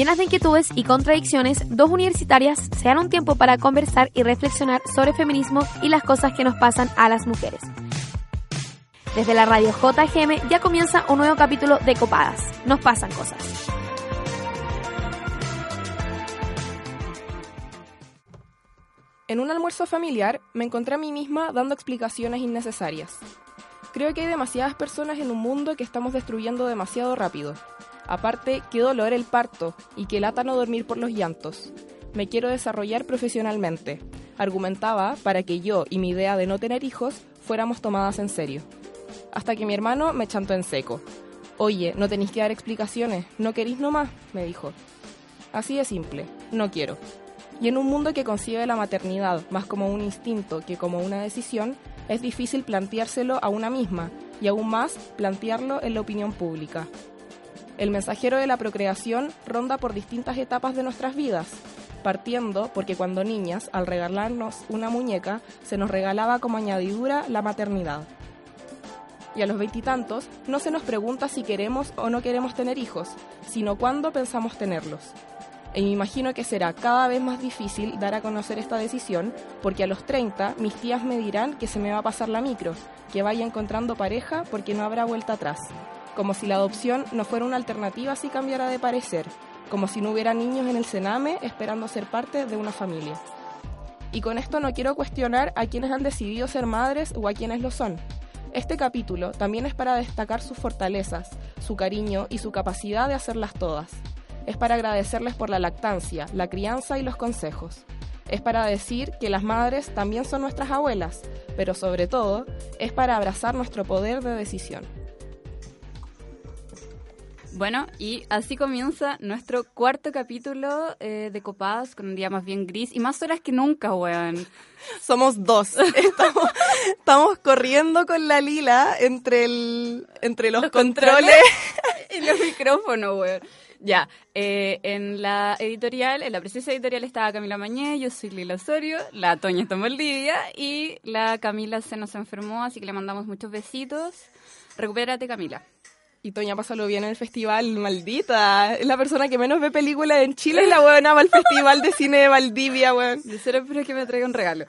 Llenas de inquietudes y contradicciones, dos universitarias se dan un tiempo para conversar y reflexionar sobre feminismo y las cosas que nos pasan a las mujeres. Desde la radio JGM ya comienza un nuevo capítulo de Copadas. Nos pasan cosas. En un almuerzo familiar me encontré a mí misma dando explicaciones innecesarias. Creo que hay demasiadas personas en un mundo que estamos destruyendo demasiado rápido. Aparte, qué dolor el parto y qué lata no dormir por los llantos. Me quiero desarrollar profesionalmente. Argumentaba para que yo y mi idea de no tener hijos fuéramos tomadas en serio. Hasta que mi hermano me chantó en seco. Oye, no tenéis que dar explicaciones, ¿no querís nomás?, me dijo. Así de simple, no quiero. Y en un mundo que concibe la maternidad más como un instinto que como una decisión, es difícil planteárselo a una misma y aún más plantearlo en la opinión pública. El mensajero de la procreación ronda por distintas etapas de nuestras vidas, partiendo porque cuando niñas, al regalarnos una muñeca, se nos regalaba como añadidura la maternidad. Y a los veintitantos no se nos pregunta si queremos o no queremos tener hijos, sino cuándo pensamos tenerlos. Y me imagino que será cada vez más difícil dar a conocer esta decisión, porque a los 30 mis tías me dirán que se me va a pasar la micro, que vaya encontrando pareja porque no habrá vuelta atrás. Como si la adopción no fuera una alternativa si cambiara de parecer, como si no hubiera niños en el Sename esperando ser parte de una familia. Y con esto no quiero cuestionar a quienes han decidido ser madres o a quienes lo son. Este capítulo también es para destacar sus fortalezas, su cariño y su capacidad de hacerlas todas. Es para agradecerles por la lactancia, la crianza y los consejos. Es para decir que las madres también son nuestras abuelas, pero sobre todo es para abrazar nuestro poder de decisión. Bueno, y así comienza nuestro cuarto capítulo de Copadas, con un día más bien gris y más horas que nunca, weón. Somos dos. Estamos corriendo con la Lila entre los controles y los micrófonos, weón. Ya, en la presencia editorial estaba Camila Mañé, yo soy Lila Osorio, la Toña está en Bolivia y la Camila se nos enfermó, así que le mandamos muchos besitos. Recupérate, Camila. Y Toña, pásalo bien en el festival, maldita. Es la persona que menos ve películas en Chile, es la buena va al Festival de Cine de Valdivia, weón. Yo solo espero que me traiga un regalo.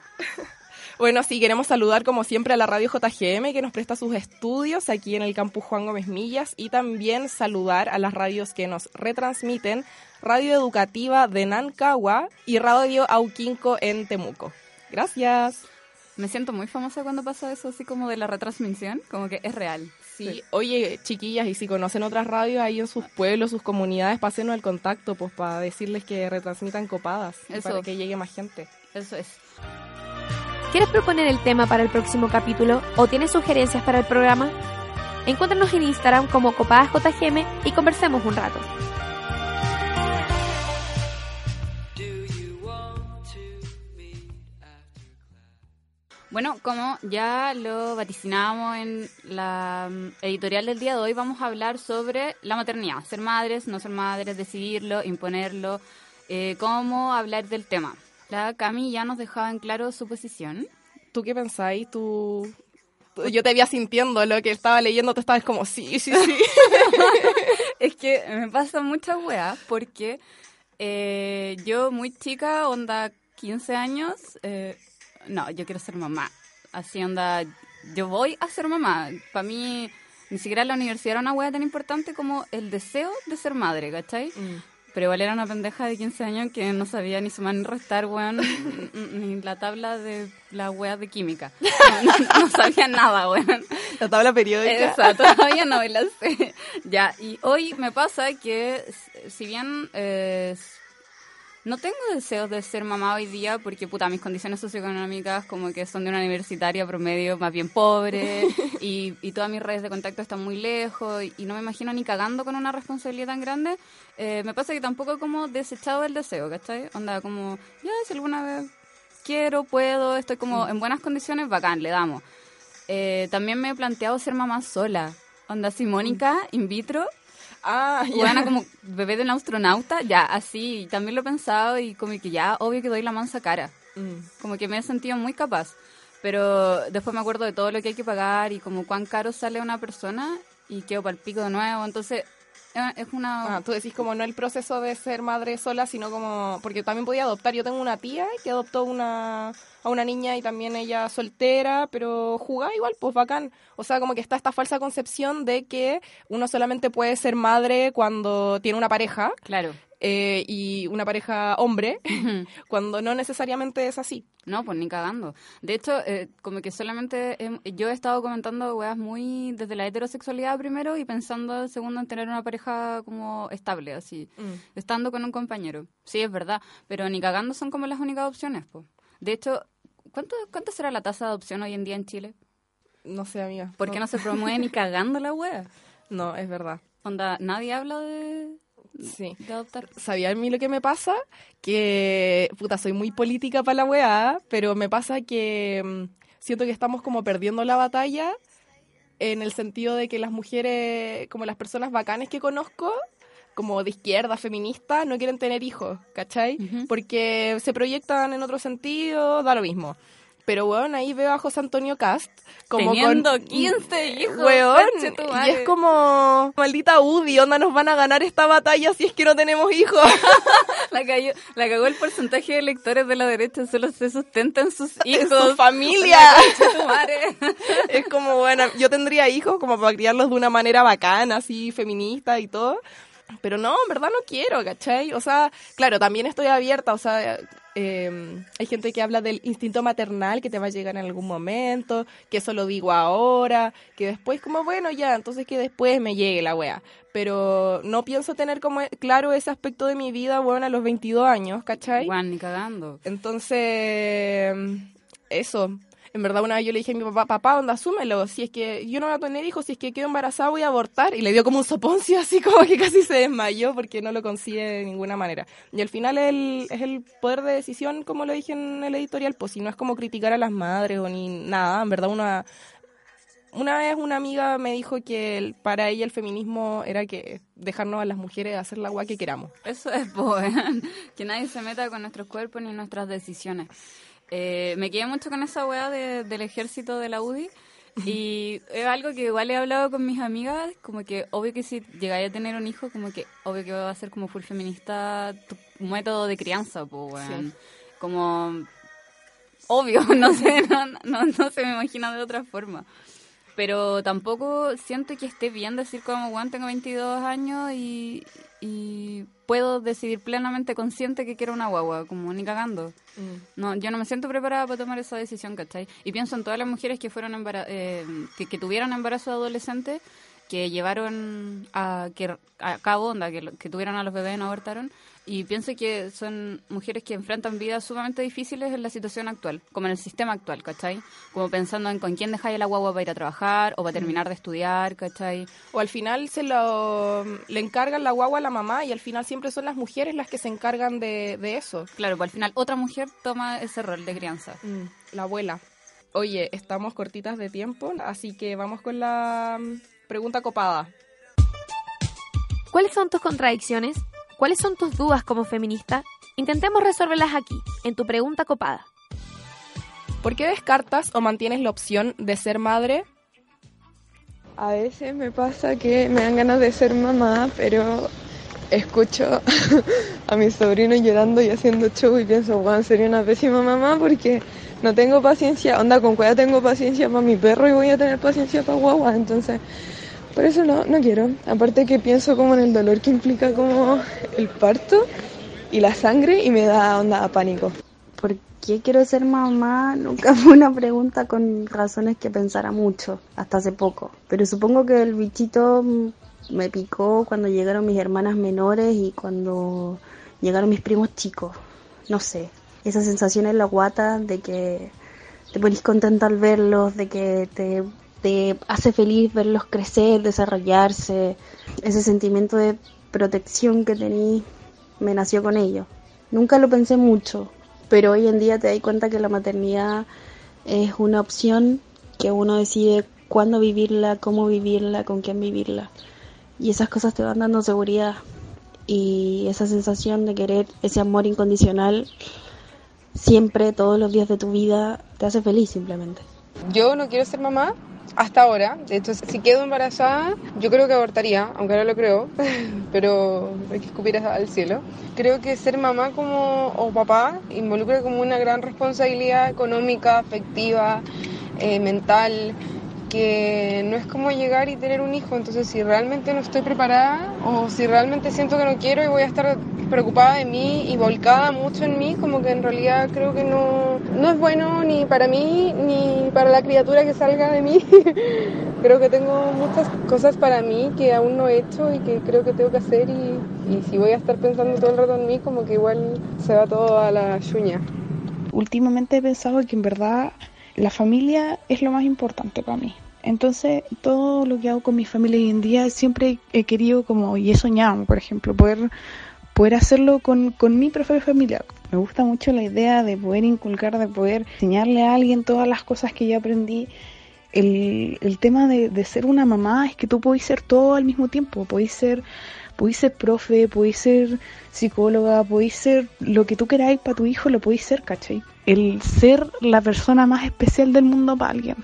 Bueno, sí, queremos saludar como siempre a la Radio JGM, que nos presta sus estudios aquí en el campus Juan Gómez Millas, y también saludar a las radios que nos retransmiten, Radio Educativa de Nancagua y Radio Auquinco en Temuco. Gracias. Me siento muy famosa cuando pasa eso, así como de la retransmisión, como que es real. Sí. Oye, chiquillas, y si conocen otras radios ahí en sus pueblos, sus comunidades, pásenos el contacto, pues, para decirles que retransmitan Copadas, eso, para que llegue más gente. Eso es. ¿Quieres proponer el tema para el próximo capítulo o tienes sugerencias para el programa? Encuéntranos en Instagram como CopadasJGM y conversemos un rato. Bueno, como ya lo vaticinamos en la editorial del día de hoy, vamos a hablar sobre la maternidad, ser madres, no ser madres, decidirlo, imponerlo, cómo hablar del tema. La Cami ya nos dejaba en claro su posición. ¿Tú qué pensáis? Yo te veía sintiendo lo que estaba leyendo, tú estabas como sí. Es que me pasa mucha wea porque yo muy chica, onda 15 años... No, yo quiero ser mamá. Así onda, yo voy a ser mamá. Para mí, ni siquiera la universidad era una hueá tan importante como el deseo de ser madre, ¿cachai? Mm. Pero igual era una pendeja de 15 años que no sabía ni sumar ni restar, weón, ni la tabla de la hueá de química. No sabía nada, weón. La tabla periódica. Exacto, todavía no me la sé. Ya, y hoy me pasa que, si bien... no tengo deseos de ser mamá hoy día porque, puta, mis condiciones socioeconómicas como que son de una universitaria promedio más bien pobre y todas mis redes de contacto están muy lejos y no me imagino ni cagando con una responsabilidad tan grande. Me pasa que tampoco como desechado el deseo, ¿cachai? Onda como, ya, si alguna vez quiero, puedo, estoy como en buenas condiciones, bacán, le damos. También me he planteado ser mamá sola. Onda, si Mónica, in vitro... Ah, ya. Bueno, como bebé de un astronauta, ya, así, también lo he pensado y como que ya, obvio que doy la mansa cara, como que me he sentido muy capaz, pero después me acuerdo de todo lo que hay que pagar y como cuán caro sale una persona y quedo para el pico de nuevo, entonces Es una... Ah, tú decís como no el proceso de ser madre sola, sino como... Porque también podía adoptar. Yo tengo una tía que adoptó a una niña y también ella soltera, pero jugaba igual, pues bacán. O sea, como que está esta falsa concepción de que uno solamente puede ser madre cuando tiene una pareja. Claro. Y una pareja hombre, cuando no necesariamente es así. No, pues ni cagando. De hecho, como que solamente yo he estado comentando weas muy desde la heterosexualidad primero y pensando segundo en tener una pareja como estable, así, estando con un compañero. Sí, es verdad, pero ni cagando son como las únicas opciones, pues. De hecho, ¿cuánto será la tasa de adopción hoy en día en Chile? No sé, amiga. ¿Por qué no se promueve ni cagando la wea? No, es verdad. Onda, nadie habla de... Sí. ¿Sabía a mí lo que me pasa? Que, puta, soy muy política para la weá, pero me pasa que siento que estamos como perdiendo la batalla en el sentido de que las mujeres, como las personas bacanes que conozco, como de izquierda, feminista, no quieren tener hijos, ¿cachai? Uh-huh. Porque se proyectan en otro sentido, da lo mismo. Pero, weón, ahí veo a José Antonio Cast como teniendo con 15 hijos, weón, y es como, maldita UDI, onda nos van a ganar esta batalla si es que no tenemos hijos. La cagó el porcentaje de electores de la derecha, solo se sustentan sus hijos. Su familia. Es como, bueno, yo tendría hijos como para criarlos de una manera bacana, así, feminista y todo. Pero no, en verdad no quiero, ¿cachai? O sea, claro, también estoy abierta, o sea... hay gente que habla del instinto maternal que te va a llegar en algún momento, que eso lo digo ahora, que después como bueno ya, entonces que después me llegue la wea, pero no pienso tener como claro ese aspecto de mi vida, bueno, a los 22 años, ¿cachai? Guau, ni cagando. Entonces eso, en verdad una vez yo le dije a mi papá, onda, asúmelo, si es que yo no voy a tener hijos, si es que quedo embarazada voy a abortar, y le dio como un soponcio así como que casi se desmayó porque no lo consigue de ninguna manera, y al final es el poder de decisión, como lo dije en el editorial, pues si no es como criticar a las madres o ni nada, en verdad una vez una amiga me dijo que para ella el feminismo era que dejarnos a las mujeres hacer la guay que queramos. Eso es, pues, que nadie se meta con nuestros cuerpos ni nuestras decisiones. Me quedé mucho con esa weá del ejército de la UDI, y es algo que igual he hablado con mis amigas, como que obvio que si llegáis a tener un hijo, como que obvio que va a ser como full feminista tu método de crianza, pues weón. Sí. Como, obvio, no sé, no se me imagina de otra forma. Pero tampoco siento que esté bien decir como, weón, tengo 22 años y puedo decidir plenamente consciente que quiero una guagua, como ni cagando. No, yo no me siento preparada para tomar esa decisión, ¿cachai? Y pienso en todas las mujeres que fueron que tuvieron embarazo adolescente, que llevaron a cabo, onda, que tuvieron a los bebés y no abortaron, y pienso que son mujeres que enfrentan vidas sumamente difíciles en la situación actual, como en el sistema actual, ¿cachai? Como pensando en con quién dejáis la guagua para ir a trabajar o para terminar de estudiar, ¿cachai? O al final le encargan la guagua a la mamá y al final siempre son las mujeres las que se encargan de eso. Claro, pues al final otra mujer toma ese rol de crianza. La abuela. Oye, estamos cortitas de tiempo, así que vamos con la... pregunta copada. ¿Cuáles son tus contradicciones? ¿Cuáles son tus dudas como feminista? Intentemos resolverlas aquí, en tu pregunta copada. ¿Por qué descartas o mantienes la opción de ser madre? A veces me pasa que me dan ganas de ser mamá, pero escucho a mis sobrinos llorando y haciendo show y pienso, bueno, sería una pésima mamá porque no tengo paciencia. Onda, con cueva tengo paciencia para mi perro y voy a tener paciencia para guagua, entonces... Por eso no quiero. Aparte que pienso como en el dolor que implica como el parto y la sangre y me da onda pánico. ¿Por qué quiero ser mamá? Nunca fue una pregunta con razones que pensara mucho, hasta hace poco. Pero supongo que el bichito me picó cuando llegaron mis hermanas menores y cuando llegaron mis primos chicos. No sé, esa sensación en la guata de que te ponís contenta al verlos, de que te hace feliz verlos crecer, desarrollarse. Ese sentimiento de protección que tení me nació con ellos. Nunca lo pensé mucho, pero hoy en día te das cuenta que la maternidad es una opción que uno decide cuándo vivirla, cómo vivirla, con quién vivirla. Y esas cosas te van dando seguridad. Y esa sensación de querer ese amor incondicional siempre, todos los días de tu vida, te hace feliz simplemente. Yo no quiero ser mamá hasta ahora. De hecho, si quedo embarazada, yo creo que abortaría, aunque no lo creo, pero hay que escupir al cielo. Creo que ser mamá o papá involucra como una gran responsabilidad económica, afectiva, mental, que no es como llegar y tener un hijo. Entonces, si realmente no estoy preparada o si realmente siento que no quiero y voy a estar preocupada de mí y volcada mucho en mí, como que en realidad creo que no es bueno ni para mí ni para la criatura que salga de mí. Creo que tengo muchas cosas para mí que aún no he hecho y que creo que tengo que hacer, y si voy a estar pensando todo el rato en mí, como que igual se va todo a la chuña. Últimamente he pensado que en verdad la familia es lo más importante para mí. Entonces, todo lo que hago con mi familia hoy en día siempre he querido y he soñado, por ejemplo, poder hacerlo con mi propia familia. Me gusta mucho la idea de poder inculcar, de poder enseñarle a alguien todas las cosas que yo aprendí. El tema de ser una mamá es que tú podés ser todo al mismo tiempo. Podés ser profe, podés ser psicóloga, podés ser lo que tú queráis para tu hijo, lo podés ser, ¿cachai? El ser la persona más especial del mundo para alguien.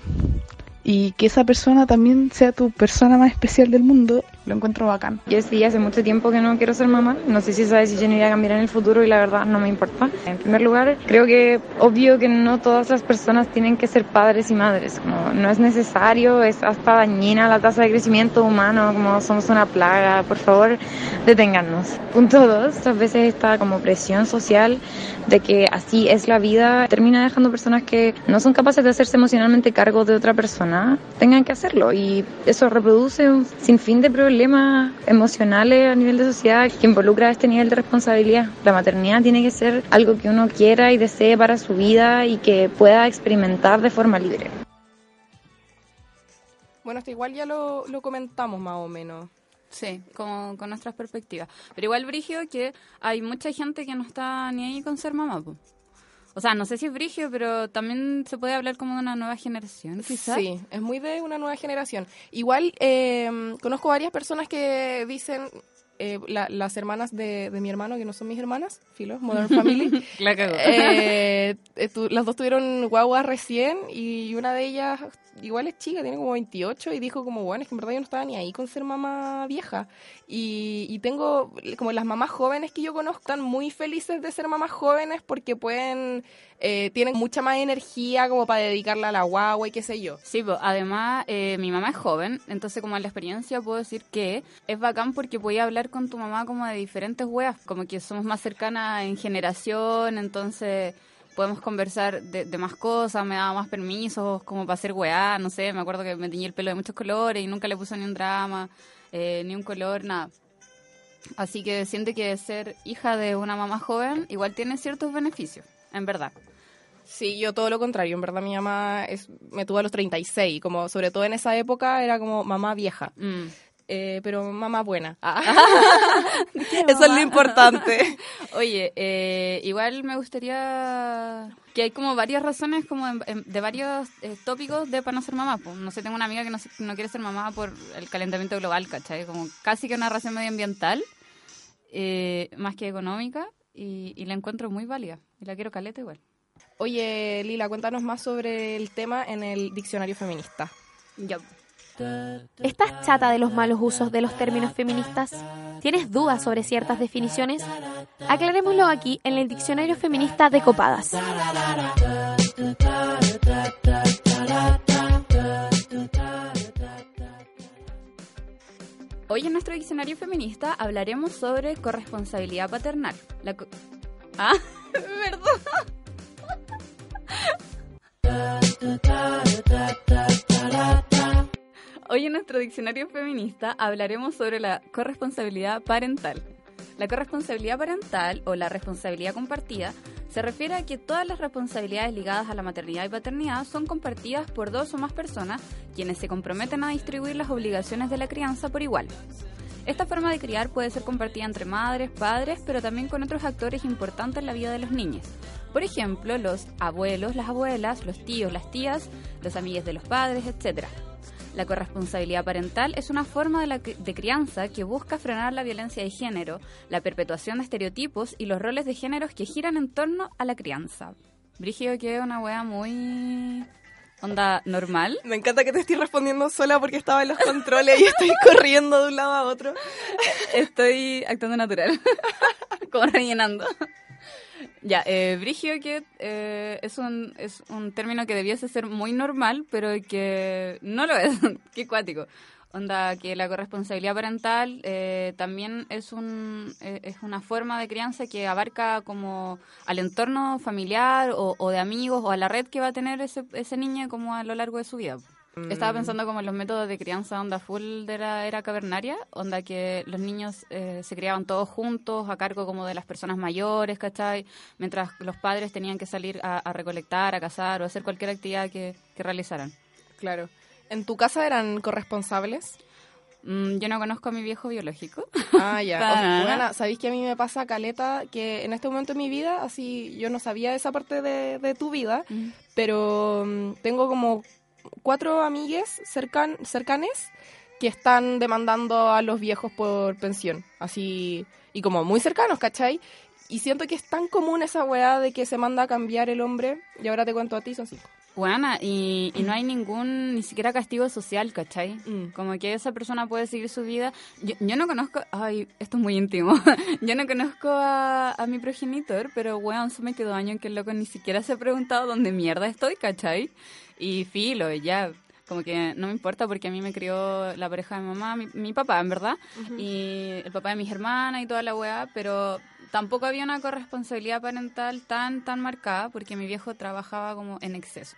Y que esa persona también sea tu persona más especial del mundo, lo encuentro bacán. Yo sí, hace mucho tiempo que no quiero ser mamá. No sé si esa decisión iría a cambiar en el futuro y la verdad no me importa. En primer lugar, creo que obvio que no todas las personas tienen que ser padres y madres. Como no es necesario, es hasta dañina la tasa de crecimiento humano, como somos una plaga. Por favor, deténgannos. Punto 2, a veces está como presión social de que así es la vida. Termina dejando personas que no son capaces de hacerse emocionalmente cargo de otra persona, tengan que hacerlo, y eso reproduce un sinfín de problemas emocionales a nivel de sociedad que involucra este nivel de responsabilidad. La maternidad tiene que ser algo que uno quiera y desee para su vida y que pueda experimentar de forma libre. Bueno, esto igual ya lo comentamos más o menos. Sí, con nuestras perspectivas. Pero igual, brígido, que hay mucha gente que no está ni ahí con ser mamá, pues. O sea, no sé si es brígido, pero también se puede hablar como de una nueva generación, quizás. Sí, es muy de una nueva generación. Igual, conozco varias personas que dicen, las hermanas de mi hermano, que no son mis hermanas, filo, Modern Family. La cagó. Las dos tuvieron guaguas recién, y una de ellas igual es chica, tiene como 28, y dijo como, bueno, es que en verdad yo no estaba ni ahí con ser mamá vieja. Y tengo como las mamás jóvenes que yo conozco, están muy felices de ser mamás jóvenes porque pueden, tienen mucha más energía como para dedicarla a la guagua y qué sé yo. Sí, pues además mi mamá es joven, entonces como en la experiencia puedo decir que es bacán porque podía hablar con tu mamá como de diferentes weas, como que somos más cercanas en generación, entonces podemos conversar de más cosas, me daba más permisos como para hacer weá, no sé, me acuerdo que me teñí el pelo de muchos colores y nunca le puso ni un drama, ni un color, nada. Así que siento que ser hija de una mamá joven igual tiene ciertos beneficios, en verdad. Sí, yo todo lo contrario, en verdad mi mamá me tuvo a los 36, como sobre todo en esa época era como mamá vieja. Mm. Pero mamá buena. Ah. Eso mamá? Es lo importante. Oye, igual me gustaría, que hay como varias razones como de varios tópicos de para no ser mamá. Pues, no sé, tengo una amiga que no quiere ser mamá por el calentamiento global, ¿cachai? Como casi que una razón medioambiental, más que económica, y la encuentro muy válida. Y la quiero caleta igual. Oye, Lila, cuéntanos más sobre el tema en el diccionario feminista. Ya. ¿Estás chata de los malos usos de los términos feministas? ¿Tienes dudas sobre ciertas definiciones? Aclarémoslo aquí en el Diccionario Feminista de Copadas. Hoy en nuestro Diccionario Feminista hablaremos sobre corresponsabilidad paternal. ¿Ah? ¿Verdad? Hoy en nuestro diccionario feminista hablaremos sobre la corresponsabilidad parental. La corresponsabilidad parental o la responsabilidad compartida se refiere a que todas las responsabilidades ligadas a la maternidad y paternidad son compartidas por dos o más personas quienes se comprometen a distribuir las obligaciones de la crianza por igual. Esta forma de criar puede ser compartida entre madres, padres, pero también con otros actores importantes en la vida de los niños. Por ejemplo, los abuelos, las abuelas, los tíos, las tías, los amigues de los padres, etc. La corresponsabilidad parental es una forma de crianza que busca frenar la violencia de género, la perpetuación de estereotipos y los roles de géneros que giran en torno a la crianza. Brígido, que es una wea muy ¿Onda normal? Me encanta que te estoy respondiendo sola porque estaba en los controles y estoy corriendo de un lado a otro. Estoy actuando natural, como rellenando. Ya, brigio, que es un término que debiese ser muy normal, pero que no lo es. Qué cuático. Onda, que la corresponsabilidad parental también es una forma de crianza que abarca como al entorno familiar o de amigos o a la red que va a tener ese niño como a lo largo de su vida. Estaba pensando como en los métodos de crianza onda full de la era cavernaria, onda que los niños se criaban todos juntos a cargo como de las personas mayores, ¿cachai? Mientras los padres tenían que salir a recolectar, a cazar o hacer cualquier actividad que realizaran. Claro. ¿En tu casa eran corresponsables? Yo no conozco a mi viejo biológico. Ah, ya. Bueno, sabéis que a mí me pasa, caleta, que en este momento de mi vida, así yo no sabía esa parte de tu vida, pero tengo como 4 amigues cercanes que están demandando a los viejos por pensión, así, y como muy cercanos, ¿cachai? Y siento que es tan común esa weá de que se manda a cambiar el hombre, y ahora te cuento a ti, son 5. Buena, y no hay ni siquiera castigo social, ¿cachai? Como que esa persona puede seguir su vida. Yo no conozco, ay, esto es muy íntimo, yo no conozco a mi progenitor, pero weón, son 22 años que el loco ni siquiera se ha preguntado dónde mierda estoy, ¿cachai? Y filo, ya, como que no me importa porque a mí me crió la pareja de mi mamá, mi papá, en verdad, y el papá de mis hermanas y toda la weá, pero... Tampoco había una corresponsabilidad parental tan marcada porque mi viejo trabajaba como en exceso.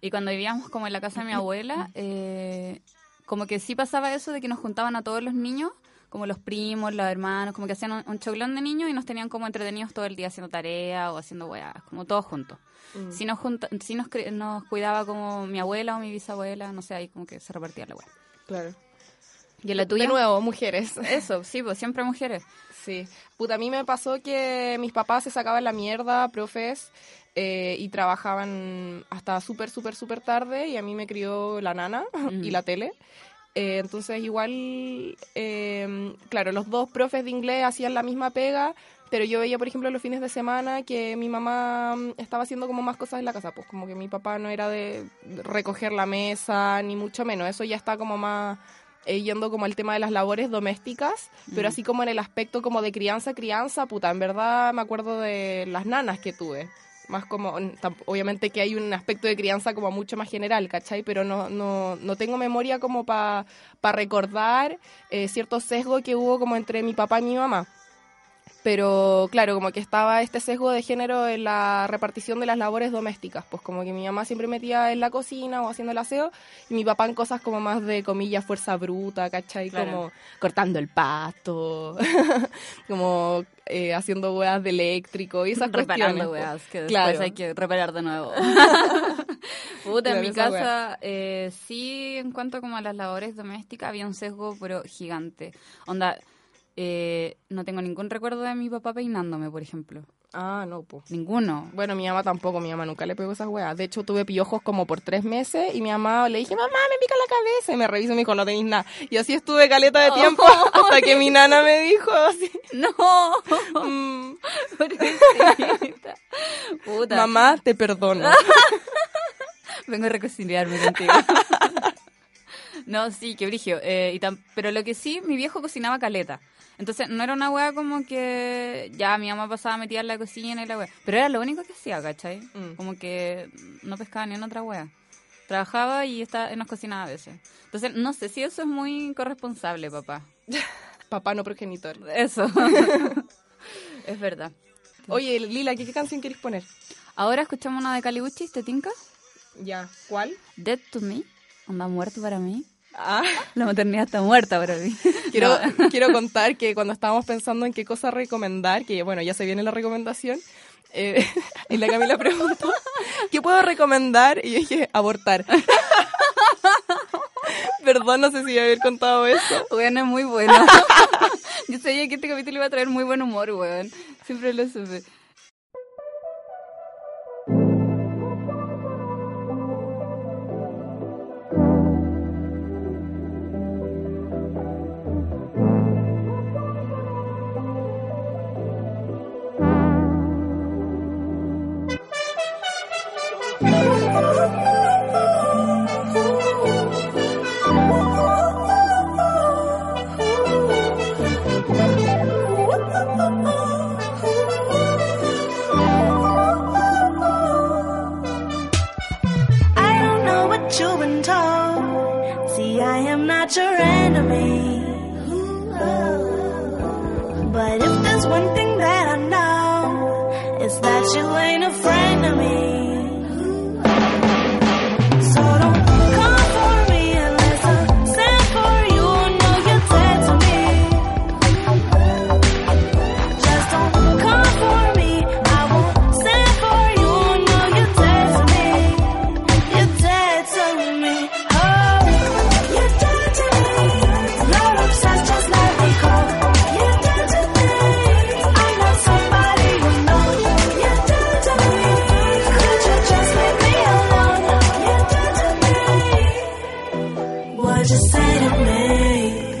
Y cuando vivíamos como en la casa de mi abuela, como que sí pasaba eso de que nos juntaban a todos los niños, como los primos, los hermanos, como que hacían un choclón de niños y nos tenían como entretenidos todo el día haciendo tareas o haciendo weas, como todos juntos. Sí nos cuidaba como mi abuela o mi bisabuela, no sé, ahí como que se repartía la wea. Claro. ¿Y la tuya? De nuevo, mujeres. Eso, sí, pues siempre mujeres. Sí. Puta, a mí me pasó que mis papás se sacaban la mierda, profes, y trabajaban hasta súper tarde, y a mí me crió la nana y la tele. Entonces, igual, claro, los dos profes de inglés hacían la misma pega, pero yo veía, por ejemplo, los fines de semana que mi mamá estaba haciendo como más cosas en la casa, pues como que mi papá no era de recoger la mesa, ni mucho menos. Eso ya está como más... yendo como al tema de las labores domésticas, pero así como en el aspecto como de crianza, puta, en verdad me acuerdo de las nanas que tuve. Más como, obviamente que hay un aspecto de crianza como mucho más general, ¿cachai? Pero no tengo memoria como para recordar cierto sesgo que hubo como entre mi papá y mi mamá. Pero claro, como que estaba este sesgo de género en la repartición de las labores domésticas, pues como que mi mamá siempre metía en la cocina o haciendo el aseo, y mi papá en cosas como más de, comillas, fuerza bruta, ¿cachai? Claro. Como cortando el pasto, como haciendo hueás de eléctrico y esas reparando cuestiones. Reparando hueás, pues, que después claro. Hay que reparar de nuevo. Puta, claro, en mi casa, sí, en cuanto como a las labores domésticas, había un sesgo pero gigante. Onda... no tengo ningún recuerdo de mi papá peinándome, por ejemplo. Ah, no, pues. Ninguno. Bueno, mi mamá tampoco, mi mamá nunca le pegó esas weas. De hecho, tuve piojos como por 3 meses y mi mamá le dije, mamá, me pica la cabeza. Y me revisó y me dijo, no tenéis nada. Y así estuve caleta de tiempo hasta que mi nana me dijo así. No. Puta. Mamá, te perdono. Vengo a reconciliarme contigo. No, sí, qué brigio. Pero lo que sí, mi viejo cocinaba caleta. Entonces, no era una hueá como que ya mi mamá pasaba a metida en la cocina y la hueá. Pero era lo único que hacía, ¿cachai? Como que no pescaba ni en otra hueá. Trabajaba y nos cocinaba a veces. Entonces, no sé si eso es muy corresponsable, papá. Papá no progenitor. Eso. Es verdad. Oye, Lila, ¿qué canción querés poner? Ahora escuchamos una de Calibuchi, ¿te tinca? Ya, ¿cuál? Dead to Me, onda muerto para mí. Ah. La maternidad está muerta para mí. Quiero contar que cuando estábamos pensando en qué cosa recomendar, que bueno, ya se viene la recomendación, y la Camila preguntó, ¿qué puedo recomendar? Y yo dije, abortar. Perdón, no sé si iba a haber contado eso. Bueno, es muy bueno. Yo sabía que este capítulo iba a traer muy buen humor, weón. Siempre lo supe. There's one thing that I know, is that you ain't a friend of me. So don't come for me unless I send for you. No, you're dead to me. Just don't come for me. I won't send for you. No, you're dead to me. You're dead to me. Oh, you're dead to me. Not obsessed, just let me go. Just say to me,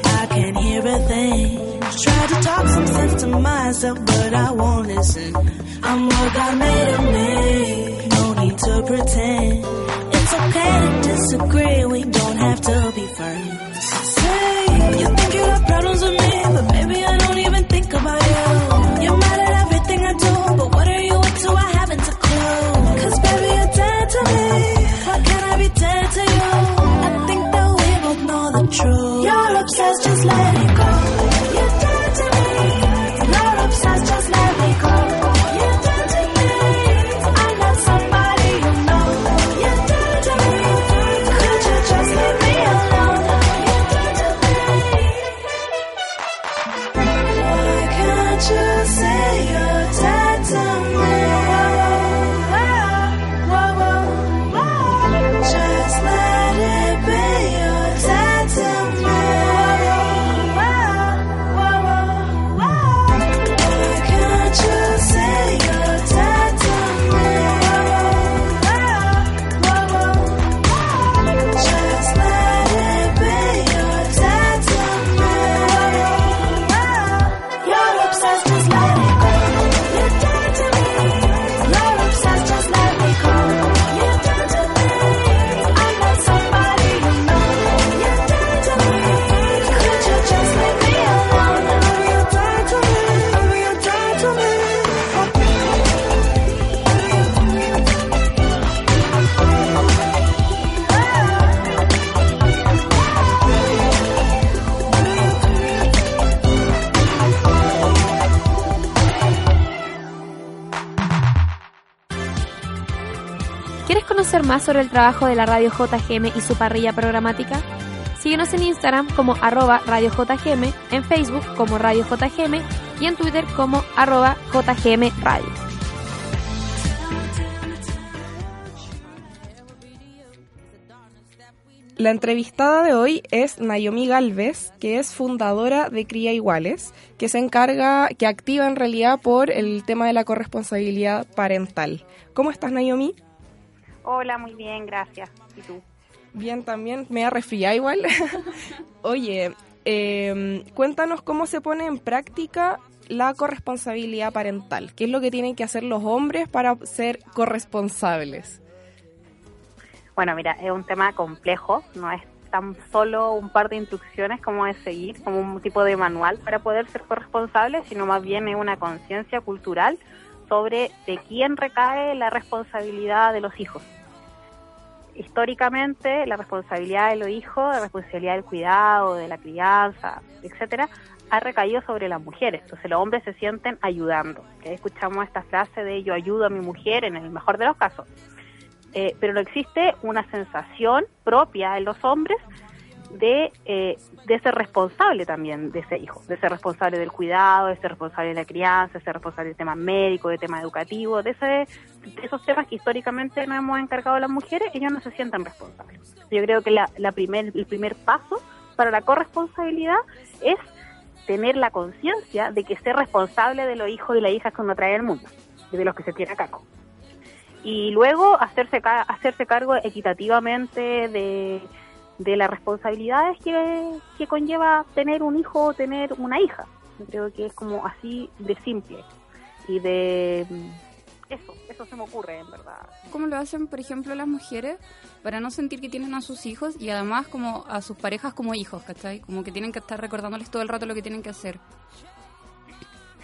I can't hear a thing. Try to talk some sense to myself, but I won't listen. I'm what God made of me. No need to pretend. It's okay to disagree. We don't have to be friends. Say you think you have problems with me, but baby I don't even think about you. You're mad at everything I do, but what are you up to? I haven't a clue. 'Cause baby you're dead to me. Why can't I be dead to you? I think that know the truth. You're obsessed, just let it go. You're dead to me. You're obsessed, just let me go. You're dead to me. I'm not somebody you know. You're dead to me. Could you just leave me alone? You're dead to me. Why can't you say you're dead to me? Just let it be. You're dead to me. Why can't you say you're dead to me? Just let it be. You're dead to me. You're obsessed, just let it go. You're dead to me. You're obsessed, just let me go. You're dead to me. I'm not somebody you know. You're dead to me. Could you just leave me alone? You're dead to me. You're dead to me. ¿Quieres conocer más sobre el trabajo de la Radio JGM y su parrilla programática? Síguenos en Instagram como @RadioJGM, en Facebook como Radio JGM y en Twitter como @JGMRadio. La entrevistada de hoy es Naihomi Gálvez, que es fundadora de Cría Iguales, que se encarga, que activa en realidad por el tema de la corresponsabilidad parental. ¿Cómo estás, Naihomi? Hola, muy bien, gracias. ¿Y tú? Bien, también. Me ha resfriado igual. Oye, cuéntanos cómo se pone en práctica la corresponsabilidad parental. ¿Qué es lo que tienen que hacer los hombres para ser corresponsables? Bueno, mira, es un tema complejo. No es tan solo un par de instrucciones como de seguir, como un tipo de manual para poder ser corresponsable, sino más bien es una conciencia cultural sobre de quién recae la responsabilidad de los hijos. Históricamente, la responsabilidad de los hijos, la responsabilidad del cuidado, de la crianza, etcétera, ha recaído sobre las mujeres. Entonces, los hombres se sienten ayudando. ¿Okay? Escuchamos esta frase de yo ayudo a mi mujer en el mejor de los casos. Pero no existe una sensación propia en los hombres de ser responsable también de ese hijo, de ser responsable del cuidado, de ser responsable de la crianza, de ser responsable de temas médicos, de temas educativos, de esos temas que históricamente nos hemos encargado las mujeres. Ellos no se sienten responsables. Yo creo que el primer paso para la corresponsabilidad es tener la conciencia de que ser responsable de los hijos y las hijas que uno trae al mundo, de los que se tiene a cargo, y luego hacerse cargo equitativamente de las responsabilidades que conlleva tener un hijo o tener una hija. Yo creo que es como así de simple. Y de eso se me ocurre, en verdad. ¿Cómo lo hacen, por ejemplo, las mujeres para no sentir que tienen a sus hijos y además como a sus parejas como hijos, ¿cachai? Como que tienen que estar recordándoles todo el rato lo que tienen que hacer.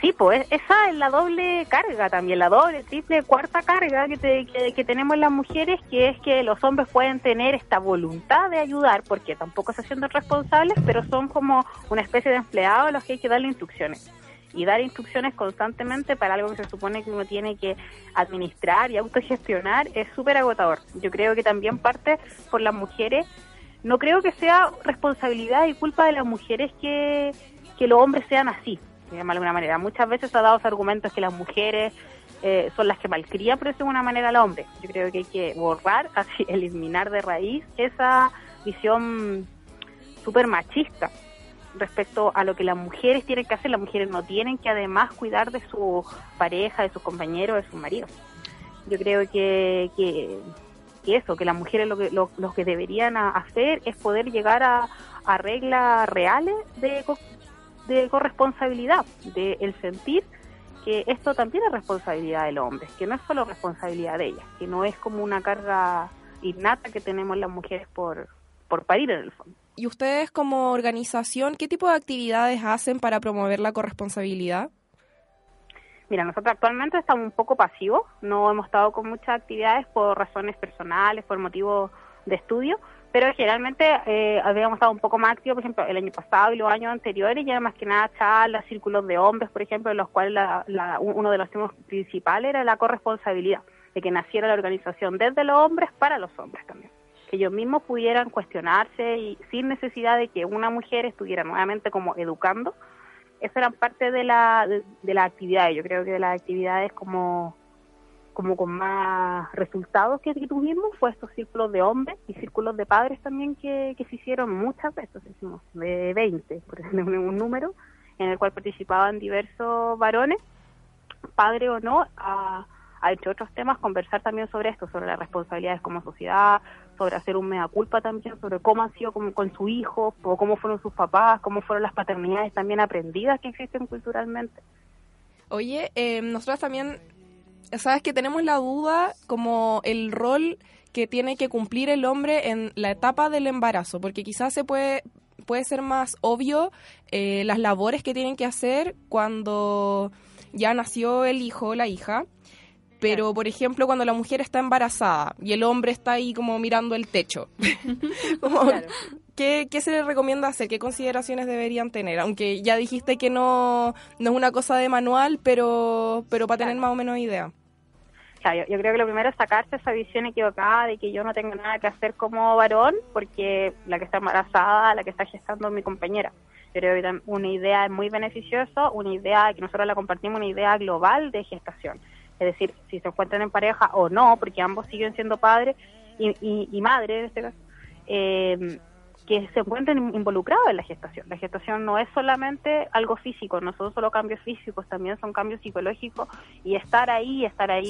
Sí, pues esa es la doble carga también, la doble, triple, cuarta carga que tenemos las mujeres, que es que los hombres pueden tener esta voluntad de ayudar, porque tampoco se sienten responsables, pero son como una especie de empleados a los que hay que darle instrucciones. y dar instrucciones constantemente para algo que se supone que uno tiene que administrar y autogestionar es súper agotador. Yo creo que también parte por las mujeres. No creo que sea responsabilidad y culpa de las mujeres que los hombres sean así, de alguna manera. Muchas veces se ha dado argumentos que las mujeres son las que malcrían, pero es de una manera al hombre. Yo creo que hay que borrar, así, eliminar de raíz esa visión súper machista respecto a lo que las mujeres tienen que hacer. Las mujeres no tienen que además cuidar de su pareja, de sus compañeros, de sus maridos. Yo creo que eso, que las mujeres lo que deberían hacer es poder llegar a reglas reales de corresponsabilidad, de el sentir que esto también es responsabilidad del hombre, que no es solo responsabilidad de ellas, que no es como una carga innata que tenemos las mujeres por parir en el fondo. ¿Y ustedes como organización qué tipo de actividades hacen para promover la corresponsabilidad? Mira, nosotros actualmente estamos un poco pasivos, no hemos estado con muchas actividades por razones personales, por motivos de estudio, pero generalmente habíamos estado un poco más activos, por ejemplo, el año pasado y los años anteriores, ya más que nada charlas, círculos de hombres, por ejemplo, en los cuales uno de los temas principales era la corresponsabilidad, de que naciera la organización desde los hombres para los hombres también. Que ellos mismos pudieran cuestionarse y sin necesidad de que una mujer estuviera nuevamente como educando. Eso era parte de las actividades, yo creo que de las actividades como con más resultados que tuvimos, fue estos círculos de hombres y círculos de padres también que se hicieron muchas veces, hicimos de 20, por ejemplo, un número, en el cual participaban diversos varones, padre o no, a entre otros temas, conversar también sobre esto, sobre las responsabilidades como sociedad, sobre hacer un mea culpa también, sobre cómo han sido con su hijo, o cómo fueron sus papás, cómo fueron las paternidades también aprendidas que existen culturalmente. Oye, nosotras también... Sabes que tenemos la duda como el rol que tiene que cumplir el hombre en la etapa del embarazo, porque quizás se puede ser más obvio las labores que tienen que hacer cuando ya nació el hijo o la hija, pero por ejemplo cuando la mujer está embarazada y el hombre está ahí como mirando el techo, como, claro. ¿Qué se le recomienda hacer? ¿Qué consideraciones deberían tener? Aunque ya dijiste que no es una cosa de manual, pero para tener más o menos idea. Yo creo que lo primero es sacarse esa visión equivocada de que yo no tengo nada que hacer como varón, porque la que está embarazada, la que está gestando es mi compañera. Yo creo que una idea es muy beneficiosa, una idea que nosotros la compartimos, una idea global de gestación. Es decir, si se encuentran en pareja o no, porque ambos siguen siendo padres y madres en este caso, que se encuentren involucrados en la gestación. La gestación no es solamente algo físico, no son solo cambios físicos, también son cambios psicológicos, y estar ahí,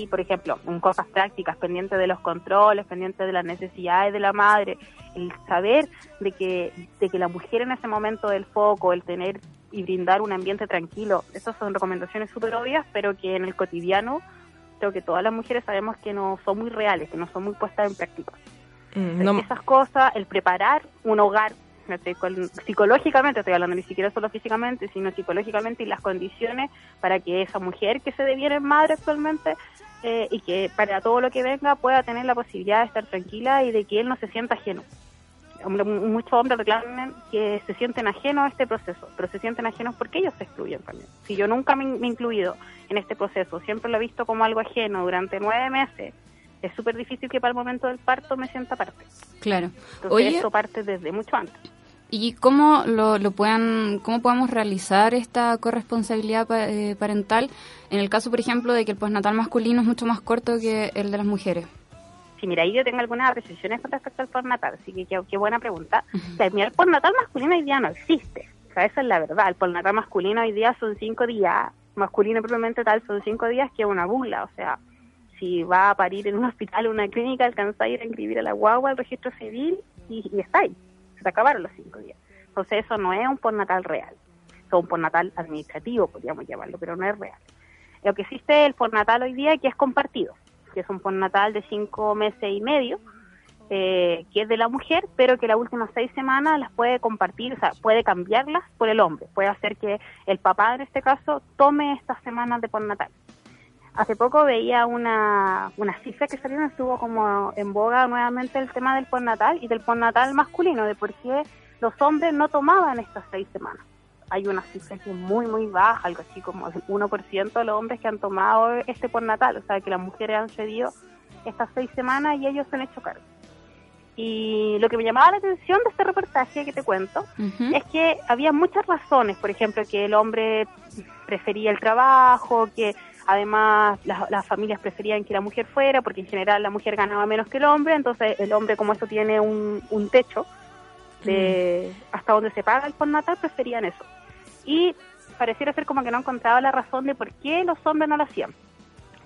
por ejemplo, en cosas prácticas, pendiente de los controles, pendiente de las necesidades de la madre, el saber de que la mujer en ese momento del foco, el tener y brindar un ambiente tranquilo, esas son recomendaciones súper obvias, pero que en el cotidiano creo que todas las mujeres sabemos que no son muy reales, que no son muy puestas en práctica. No. Esas cosas, el preparar un hogar, psicológicamente estoy hablando, ni siquiera solo físicamente, sino psicológicamente, y las condiciones para que esa mujer que se deviene madre actualmente y que para todo lo que venga pueda tener la posibilidad de estar tranquila y de que él no se sienta ajeno. Muchos hombres reclaman que se sienten ajenos a este proceso, pero se sienten ajenos porque ellos se excluyen también. Si yo nunca me he incluido en este proceso, siempre lo he visto como algo ajeno durante 9 meses, es súper difícil que para el momento del parto me sienta parte. Claro. Entonces, oye, eso parte desde mucho antes. ¿Y cómo cómo podemos realizar esta corresponsabilidad parental en el caso, por ejemplo, de que el postnatal masculino es mucho más corto que el de las mujeres? Sí, mira, ahí yo tengo algunas reflexiones con respecto al postnatal, así que qué buena pregunta. Uh-huh. El postnatal masculino hoy día no existe, o sea, esa es la verdad. El postnatal masculino hoy día son 5 días, masculino probablemente tal, son 5 días, que es una burla, o sea... Si va a parir en un hospital o una clínica, alcanza a ir a inscribir a la guagua al registro civil y está ahí. Se te acabaron los 5 días. Entonces eso no es un postnatal real. Es un postnatal administrativo, podríamos llamarlo, pero no es real. Lo que existe es el postnatal hoy día, que es compartido, que es un postnatal de 5 meses y medio, que es de la mujer, pero que las últimas 6 semanas las puede compartir, o sea, puede cambiarlas por el hombre. Puede hacer que el papá, en este caso, tome estas semanas de postnatal. Hace poco veía una cifra que salieron, estuvo como en boga nuevamente el tema del postnatal y del postnatal masculino, de por qué los hombres no tomaban estas 6 semanas. hay una cifra que es muy, muy baja, algo así como el 1% de los hombres que han tomado este postnatal, o sea, que las mujeres han cedido estas 6 semanas y ellos se han hecho cargo. Y lo que me llamaba la atención de este reportaje que te cuento, uh-huh, es que había muchas razones, por ejemplo, que el hombre prefería el trabajo, que además las familias preferían que la mujer fuera, porque en general la mujer ganaba menos que el hombre, entonces el hombre, como eso tiene un techo de hasta donde se paga el postnatal, preferían eso. Y pareciera ser como que no encontraba la razón de por qué los hombres no lo hacían.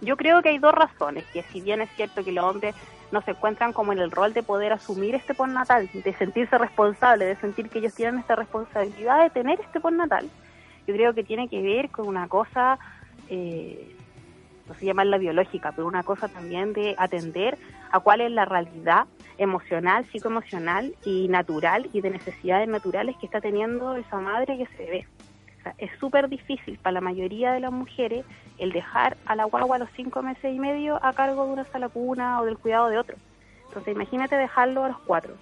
Yo creo que hay dos razones, que si bien es cierto que los hombres no se encuentran como en el rol de poder asumir este postnatal, de sentirse responsable, de sentir que ellos tienen esta responsabilidad de tener este postnatal, yo creo que tiene que ver con una cosa, no sé llamarla biológica, pero una cosa también de atender a cuál es la realidad emocional, psicoemocional y natural y de necesidades naturales que está teniendo esa madre y ese bebé. O sea, es súper difícil para la mayoría de las mujeres el dejar a la guagua a los 5 meses y medio a cargo de una sola cuna o del cuidado de otro. Entonces imagínate dejarlo a los 4.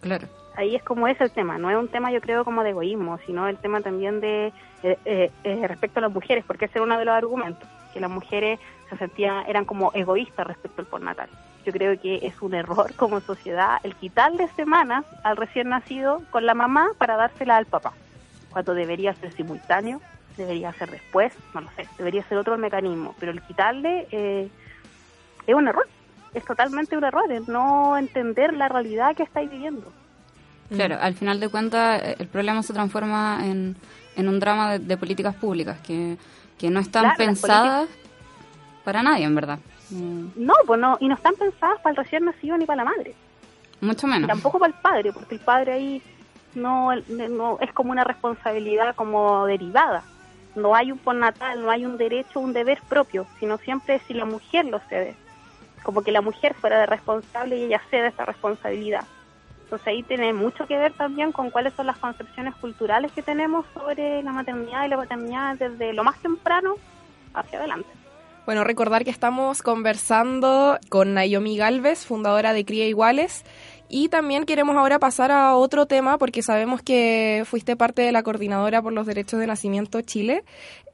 Claro. Ahí es como es el tema, no es un tema yo creo como de egoísmo, sino el tema también de respecto a las mujeres, porque ese era uno de los argumentos, que las mujeres se sentían, eran como egoístas respecto al postnatal. Yo creo que es un error como sociedad el quitarle semanas al recién nacido con la mamá para dársela al papá, cuando debería ser simultáneo, debería ser después, no lo sé, debería ser otro mecanismo, pero el quitarle es un error, es totalmente un error, es no entender la realidad que estáis viviendo. Claro, al final de cuentas el problema se transforma en un drama de políticas públicas que no están pensadas para nadie, en verdad. No, pues no, y no están pensadas para el recién nacido ni para la madre. Mucho menos. Y tampoco para el padre, porque el padre ahí no es como una responsabilidad como derivada. No hay un postnatal, no hay un derecho, un deber propio, sino siempre si la mujer lo cede. Como que la mujer fuera de responsable y ella cede esa responsabilidad. Entonces ahí tiene mucho que ver también con cuáles son las concepciones culturales que tenemos sobre la maternidad y la paternidad desde lo más temprano hacia adelante. Bueno, recordar que estamos conversando con Naihomi Gálvez, fundadora de Cría Iguales, y también queremos ahora pasar a otro tema porque sabemos que fuiste parte de la Coordinadora por los Derechos de Nacimiento Chile.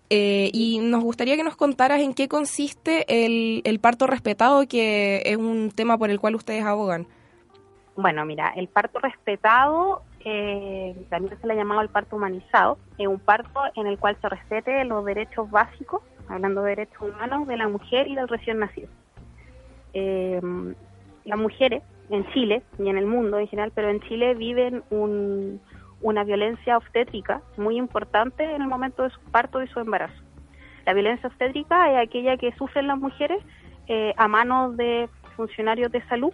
Y nos gustaría que nos contaras en qué consiste el parto respetado, que es un tema por el cual ustedes abogan. Bueno, mira, el parto respetado, también se le ha llamado el parto humanizado, es un parto en el cual se respete los derechos básicos, hablando de derechos humanos, de la mujer y del recién nacido. Las mujeres en Chile y en el mundo en general, pero en Chile viven una violencia obstétrica muy importante en el momento de su parto y su embarazo. La violencia obstétrica es aquella que sufren las mujeres a manos de funcionarios de salud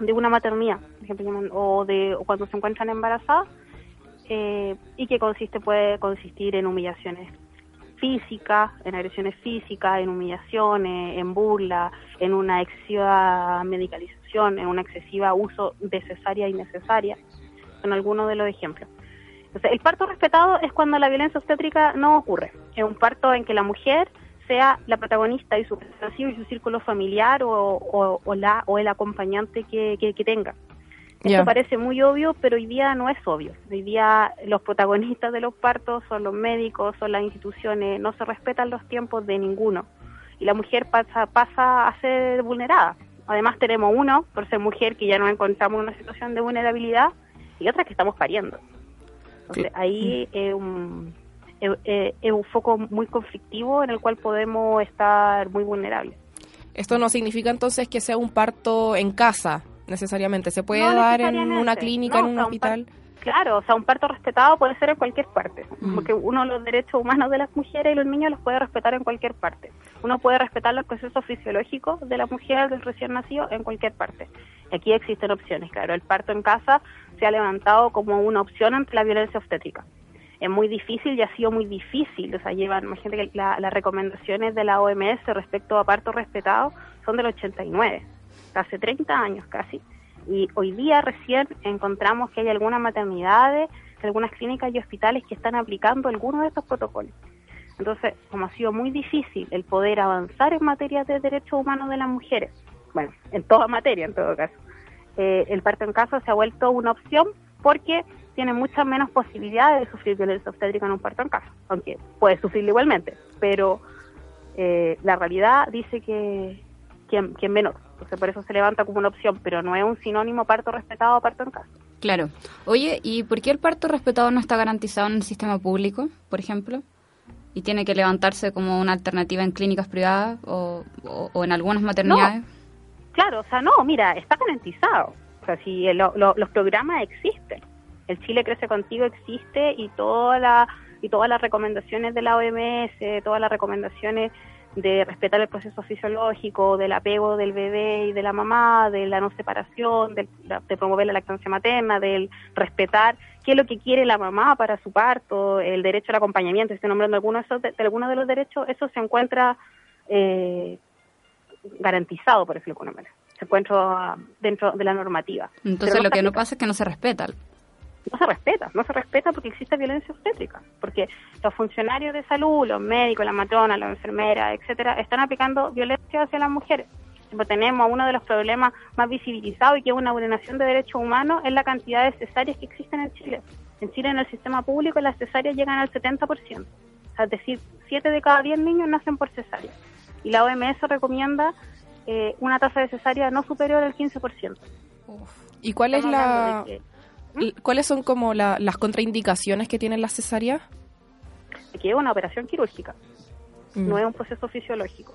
de una maternidad, por ejemplo, o cuando se encuentran embarazadas, y que puede consistir en humillaciones físicas, en agresiones físicas, en humillaciones, en burla, en una excesiva medicalización, en un excesivo uso de cesárea innecesaria. Son algunos de los ejemplos. Entonces, el parto respetado es cuando la violencia obstétrica no ocurre. Es un parto en que la mujer sea la protagonista y su presencia y su círculo familiar o el acompañante que tenga. Yeah. Esto parece muy obvio, pero hoy día no es obvio. Hoy día los protagonistas de los partos son los médicos, son las instituciones, no se respetan los tiempos de ninguno. Y la mujer pasa a ser vulnerada. Además tenemos uno, por ser mujer, que ya nos encontramos en una situación de vulnerabilidad, y otra que estamos pariendo. Entonces, ahí es un foco muy conflictivo en el cual podemos estar muy vulnerables. Esto no significa entonces que sea un parto en casa, necesariamente. ¿Se puede dar en una clínica, en un hospital? Claro, o sea, un parto respetado puede ser en cualquier parte, porque uno de los derechos humanos de las mujeres y los niños los puede respetar en cualquier parte. Uno puede respetar los procesos fisiológicos de la mujer, del recién nacido, en cualquier parte. Aquí existen opciones, claro. El parto en casa se ha levantado como una opción ante la violencia obstétrica. Es muy difícil y ha sido muy difícil, o sea, imagínate que las recomendaciones de la OMS respecto a parto respetado son del 89, hace 30 años casi, y hoy día recién encontramos que hay algunas maternidades, algunas clínicas y hospitales que están aplicando algunos de estos protocolos. Entonces, como ha sido muy difícil el poder avanzar en materia de derechos humanos de las mujeres, bueno, en toda materia en todo caso, el parto en casa se ha vuelto una opción porque tienen muchas menos posibilidades de sufrir violencia obstétrica en un parto en casa, aunque puede sufrirlo igualmente, pero la realidad dice que es menor, entonces por eso se levanta como una opción, pero no es un sinónimo parto respetado o parto en casa. Claro. Oye, ¿y por qué el parto respetado no está garantizado en el sistema público, por ejemplo? ¿Y tiene que levantarse como una alternativa en clínicas privadas o en algunas maternidades? No. Claro, o sea, no, mira, está garantizado. O sea, si los programas existen. El Chile Crece Contigo existe y todas las recomendaciones de la OMS, todas las recomendaciones de respetar el proceso fisiológico, del apego del bebé y de la mamá, de la no separación, de promover la lactancia materna, del respetar qué es lo que quiere la mamá para su parto, el derecho al acompañamiento, estoy nombrando algunos de los derechos, eso se encuentra garantizado por el FIOCUNOMER, se encuentra dentro de la normativa. Entonces lo que no pasa es que no se respeta. No se respeta porque existe violencia obstétrica, porque los funcionarios de salud, los médicos, las matronas, las enfermeras, etcétera, están aplicando violencia hacia las mujeres. Tenemos uno de los problemas más visibilizados y que es una vulneración de derechos humanos es la cantidad de cesáreas que existen en Chile. En Chile, en el sistema público, las cesáreas llegan al 70%, o sea, es decir, 7 de cada 10 niños nacen por cesárea. Y la OMS recomienda una tasa de cesárea no superior al 15%. Uf. ¿Y cuál es la...? ¿Cuáles son como las contraindicaciones que tienen las cesáreas? Que es una operación quirúrgica, no es un proceso fisiológico.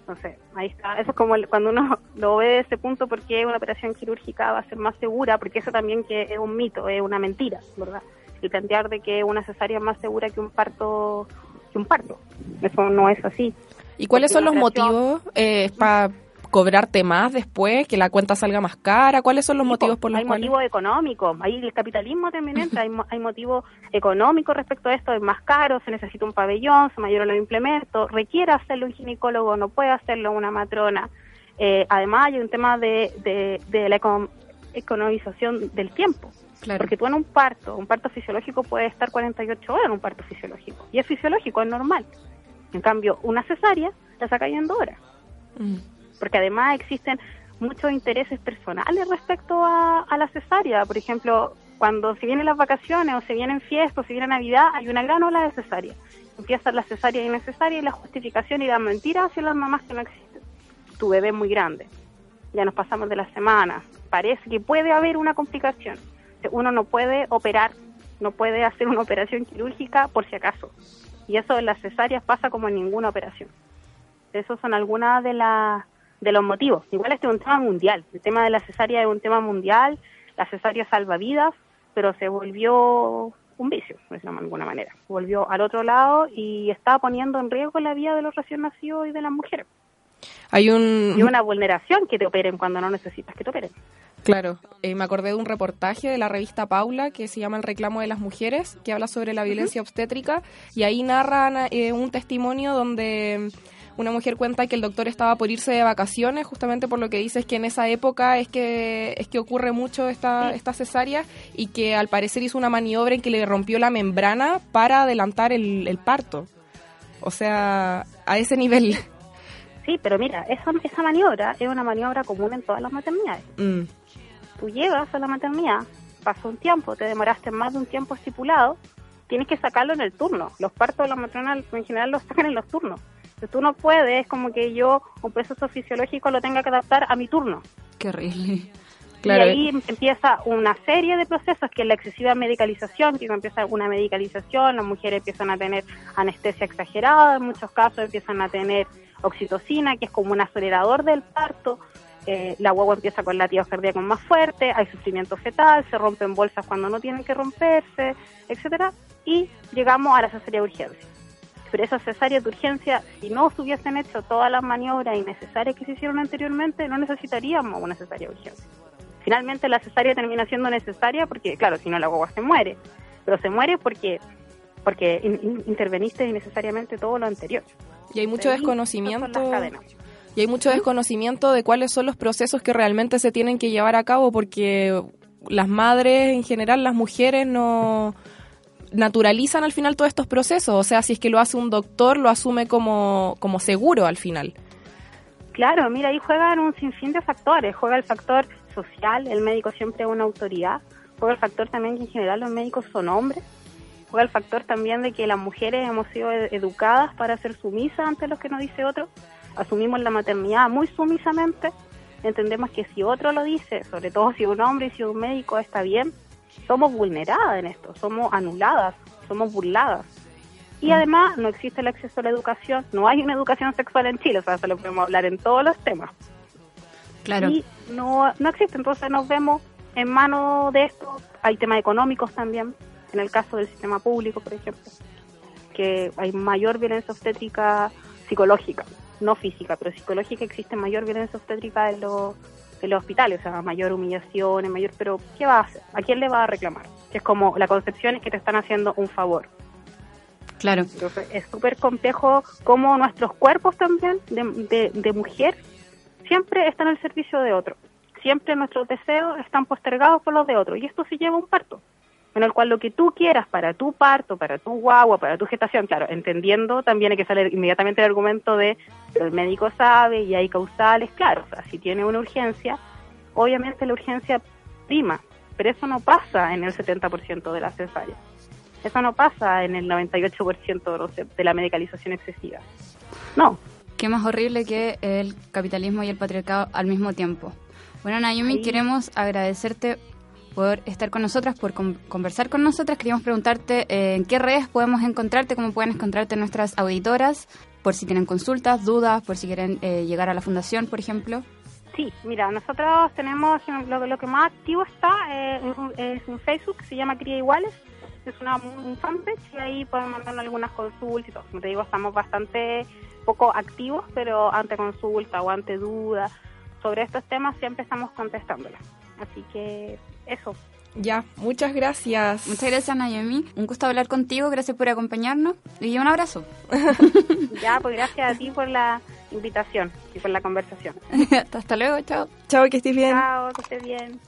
Entonces, ahí está. Eso es como cuando uno lo ve de ese punto, porque una operación quirúrgica va a ser más segura, porque eso también que es un mito, es una mentira, ¿verdad? El plantear de que una cesárea es más segura que un parto. Eso no es así. ¿Y cuáles son los motivos para cobrarte más después, que la cuenta salga más cara? ¿Cuáles son los motivos por los cuales...? Hay motivos económicos, hay el capitalismo también entra, hay motivos económicos respecto a esto, es más caro, se necesita un pabellón, se mayoran los implementos, requiere hacerlo un ginecólogo, no puede hacerlo una matrona. Además hay un tema de la economización del tiempo. Claro. Porque tú en un parto fisiológico puede estar 48 horas en un parto fisiológico, y es fisiológico, es normal. En cambio, una cesárea la saca en 2 horas. Porque además existen muchos intereses personales respecto a la cesárea. Por ejemplo, cuando se vienen las vacaciones o se vienen fiestas o se viene Navidad, hay una gran ola de cesárea. Empiezan las cesáreas innecesarias y la justificación y la mentira hacia las mamás que no existen. Tu bebé es muy grande, ya nos pasamos de la semana, parece que puede haber una complicación. Uno no puede operar, no puede hacer una operación quirúrgica por si acaso. Y eso en las cesáreas pasa como en ninguna operación. Esos son algunas de las... de los motivos. Igual este es un tema mundial, el tema de la cesárea es un tema mundial, la cesárea salva vidas, pero se volvió un vicio, de alguna manera. Volvió al otro lado y está poniendo en riesgo la vida de los recién nacidos y de las mujeres. Hay una vulneración que te operen cuando no necesitas que te operen. Claro, me acordé de un reportaje de la revista Paula que se llama El reclamo de las mujeres, que habla sobre la violencia obstétrica, y ahí narran un testimonio donde... una mujer cuenta que el doctor estaba por irse de vacaciones, justamente por lo que dices que en esa época es que ocurre mucho esta cesárea, y que al parecer hizo una maniobra en que le rompió la membrana para adelantar el parto. O sea, a ese nivel. Sí, pero mira, esa maniobra es una maniobra común en todas las maternidades. Tú llegas a la maternidad, pasó un tiempo, te demoraste más de un tiempo estipulado, tienes que sacarlo en el turno. Los partos de la matrona en general los sacan en los turnos. Tú no puedes, como que yo un proceso fisiológico lo tenga que adaptar a mi turno. Qué horrible. Claro. Y ahí empieza una serie de procesos, que es la excesiva medicalización, que empieza una medicalización, las mujeres empiezan a tener anestesia exagerada, en muchos casos empiezan a tener oxitocina, que es como un acelerador del parto, la guagua empieza con latidos cardíacos más fuertes, hay sufrimiento fetal, se rompen bolsas cuando no tienen que romperse, etcétera, y llegamos a la cesárea de urgencia. Pero esas cesáreas de urgencia, si no se hubiesen hecho todas las maniobras innecesarias que se hicieron anteriormente, no necesitaríamos una cesárea de urgencia. Finalmente la cesárea termina siendo necesaria porque, claro, si no la guagua se muere, pero se muere porque interveniste innecesariamente todo lo anterior. Y hay mucho desconocimiento. Y hay mucho desconocimiento de cuáles son los procesos que realmente se tienen que llevar a cabo, porque las madres, en general, las mujeres no... naturalizan al final todos estos procesos, o sea, si es que lo hace un doctor, lo asume como seguro al final. Claro, mira, ahí juegan un sinfín de factores, juega el factor social, el médico siempre es una autoridad, juega el factor también que en general los médicos son hombres, juega el factor también de que las mujeres hemos sido educadas para ser sumisas ante lo que nos dice otro, asumimos la maternidad muy sumisamente, entendemos que si otro lo dice, sobre todo si un hombre y si un médico está bien, somos vulneradas en esto, somos anuladas, somos burladas. Y además no existe el acceso a la educación, no hay una educación sexual en Chile, o sea, se lo podemos hablar en todos los temas. Claro. Y no existe, entonces nos vemos en manos de esto. Hay temas económicos también, en el caso del sistema público, por ejemplo, que hay mayor violencia obstétrica psicológica, no física, pero psicológica, existe mayor violencia obstétrica en los hospitales, o sea, mayor humillación, mayor... Pero, ¿qué va a hacer? ¿A quién le va a reclamar? Que es como, la concepción es que te están haciendo un favor. Claro. Entonces, es súper complejo cómo nuestros cuerpos también, de mujer, siempre están al servicio de otro. Siempre nuestros deseos están postergados por los de otro. Y esto se lleva a un parto, en el cual lo que tú quieras para tu parto, para tu guagua, para tu gestación, claro, entendiendo también hay que salir inmediatamente el argumento de el médico sabe y hay causales, claro, o sea, si tiene una urgencia, obviamente la urgencia prima, pero eso no pasa en el 70% de las cesáreas. Eso no pasa en el 98% de la medicalización excesiva. No. Qué más horrible que el capitalismo y el patriarcado al mismo tiempo. Bueno, Naihomi, sí, queremos agradecerte por estar con nosotras, por conversar con nosotras. Queríamos preguntarte en qué redes podemos encontrarte, cómo pueden encontrarte nuestras auditoras, por si tienen consultas, dudas, por si quieren llegar a la fundación, por ejemplo. Sí, mira, nosotros tenemos, lo que más activo está es un Facebook que se llama Cría Iguales, es un fanpage y ahí pueden mandar algunas consultas. Como te digo, estamos bastante poco activos, pero ante consulta o ante duda sobre estos temas siempre estamos contestándolas. Así que eso. Ya, muchas gracias. Muchas gracias, Naihomi. Un gusto hablar contigo, gracias por acompañarnos y un abrazo. Ya, pues gracias a ti por la invitación y por la conversación. Hasta luego, chao. Chao, que estés bien. Chao, que estés bien.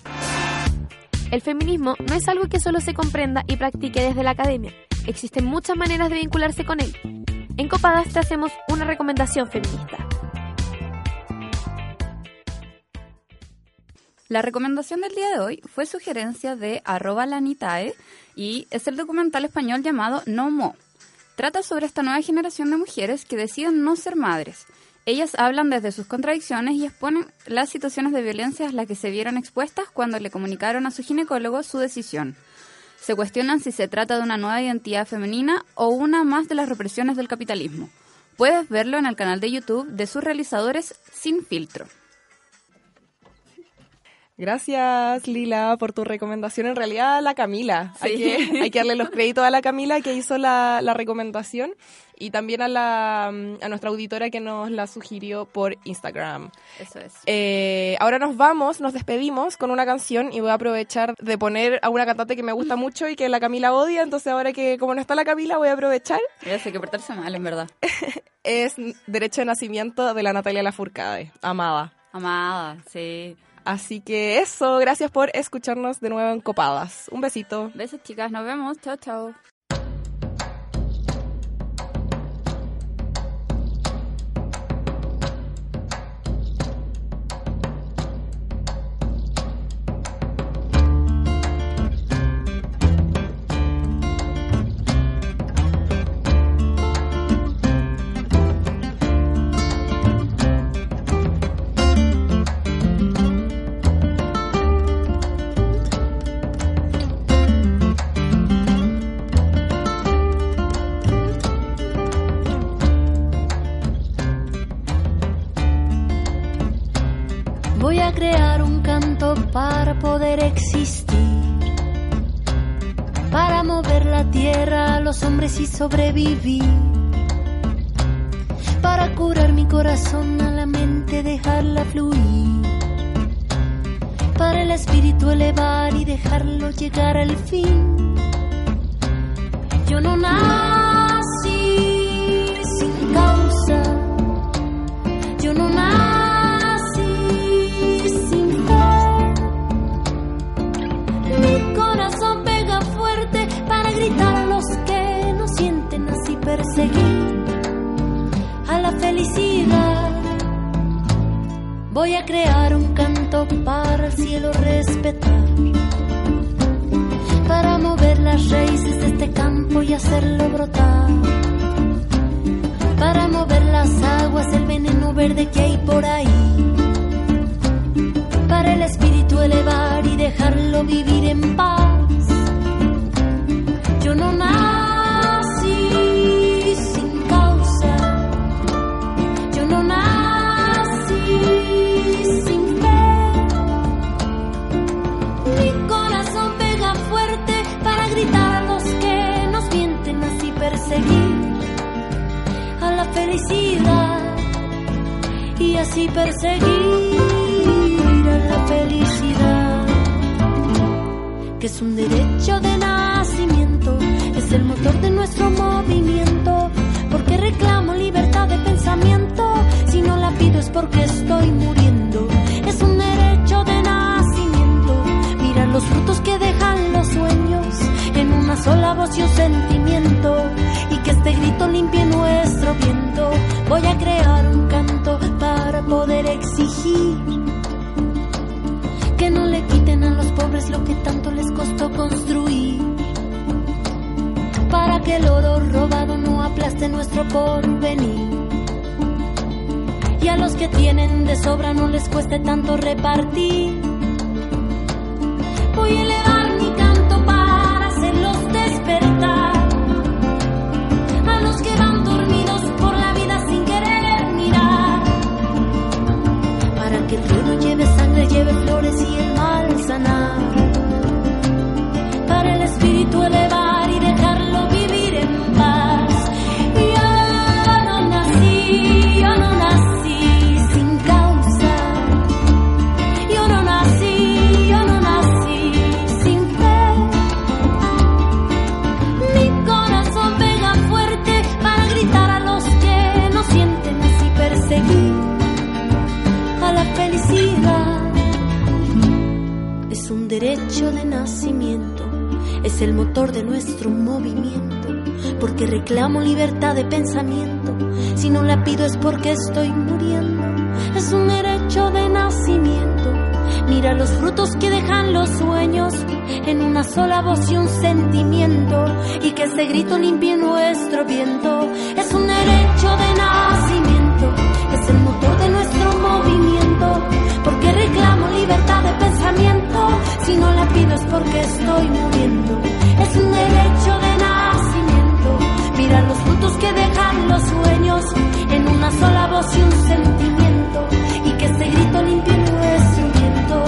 El feminismo no es algo que solo se comprenda y practique desde la academia. Existen muchas maneras de vincularse con él. En Copadas te hacemos una recomendación feminista. La recomendación del día de hoy fue sugerencia de @lanitae y es el documental español llamado No-mo. Trata sobre esta nueva generación de mujeres que deciden no ser madres. Ellas hablan desde sus contradicciones y exponen las situaciones de violencia a las que se vieron expuestas cuando le comunicaron a su ginecólogo su decisión. Se cuestionan si se trata de una nueva identidad femenina o una más de las represiones del capitalismo. Puedes verlo en el canal de YouTube de sus realizadores Sin Filtro. Gracias, Lila, por tu recomendación. En realidad, a la Camila. Sí. Hay que darle los créditos a la Camila, que hizo la recomendación, y también a nuestra auditora que nos la sugirió por Instagram. Eso es. Ahora nos despedimos con una canción y voy a aprovechar de poner a una cantante que me gusta mucho y que la Camila odia, entonces ahora que como no está la Camila voy a aprovechar. Ya sé que portarse mal, en verdad. Es Derecho de Nacimiento de la Natalia Lafourcade, Amada. Amada, sí. Así que eso, gracias por escucharnos de nuevo en Copadas. Un besito. Besos, chicas, nos vemos. Chao, chao. Para poder existir, para mover la tierra, los hombres y sobrevivir, para curar mi corazón, a la mente dejarla fluir, para el espíritu elevar y dejarlo llegar al fin. Yo no nací sin causa, yo no nací sin fe. Mi corazón pega fuerte para gritar a los que no sienten así, perseguir a la felicidad. Voy a crear un canto para el cielo respetar, para mover las raíces de este campo y hacerlo brotar, para mover las aguas, el veneno verde que hay por ahí, para el espíritu elevar y dejarlo vivir en paz. Yo no nací sin causa, yo no nací sin fe. Mi corazón pega fuerte para gritar a los que nos mienten, así perseguir a la felicidad y así perseguir a la felicidad, que es un derecho de nacimiento, es el motor de nuestro movimiento. Porque reclamo libertad de pensamiento, si no la pido es porque estoy muriendo. Es un derecho de nacimiento, mirar los frutos que dejan los sueños en una sola voz y un sentimiento, y que este grito limpie nuestro viento. Voy a crear un canto para poder exigir que no le quiten a los pobres lo que tanto les costó construir, para que el oro robado no aplaste nuestro porvenir, y a los que tienen de sobra no les cueste tanto repartir. Voy a elevar mi canto para hacerlos despertar, a los que van dormidos por la vida sin querer mirar, para que el río no lleve sangre, lleve flores y el mal sanar, para el espíritu elevar y dejarlo vivir en paz. Yo no nací sin causa, yo no nací sin fe. Mi corazón pega fuerte para gritar a los que no sienten, así perseguir a la felicidad. Es un derecho de nacimiento, es el motor de nuestro movimiento, porque reclamo libertad de pensamiento, si no la pido es porque estoy muriendo. Es un derecho de nacimiento, mira los frutos que dejan los sueños en una sola voz y un sentimiento, y que este grito limpie nuestro viento. Es un derecho de nacimiento, es el motor de nuestro movimiento, porque reclamo libertad de pensamiento, si no la pido es porque estoy muriendo. Es un derecho de nacimiento, mirar los frutos que dejan los sueños en una sola voz y un sentimiento, y que este grito limpie nuestro viento.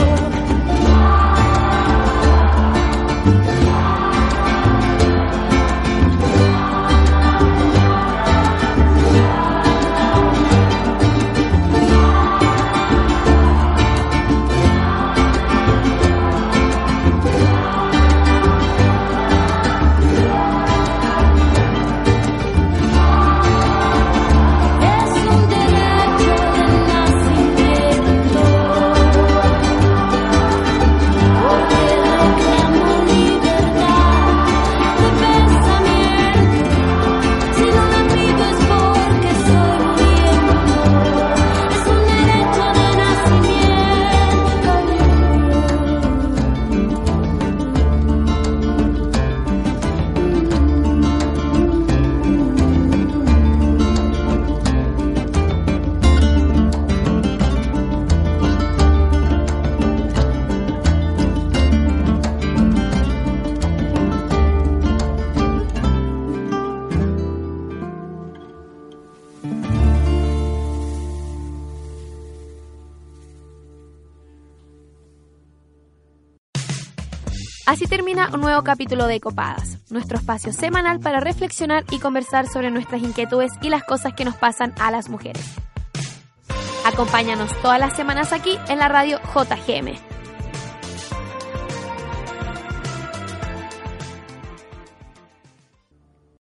Así termina un nuevo capítulo de Copadas, nuestro espacio semanal para reflexionar y conversar sobre nuestras inquietudes y las cosas que nos pasan a las mujeres. Acompáñanos todas las semanas aquí en la radio JGM.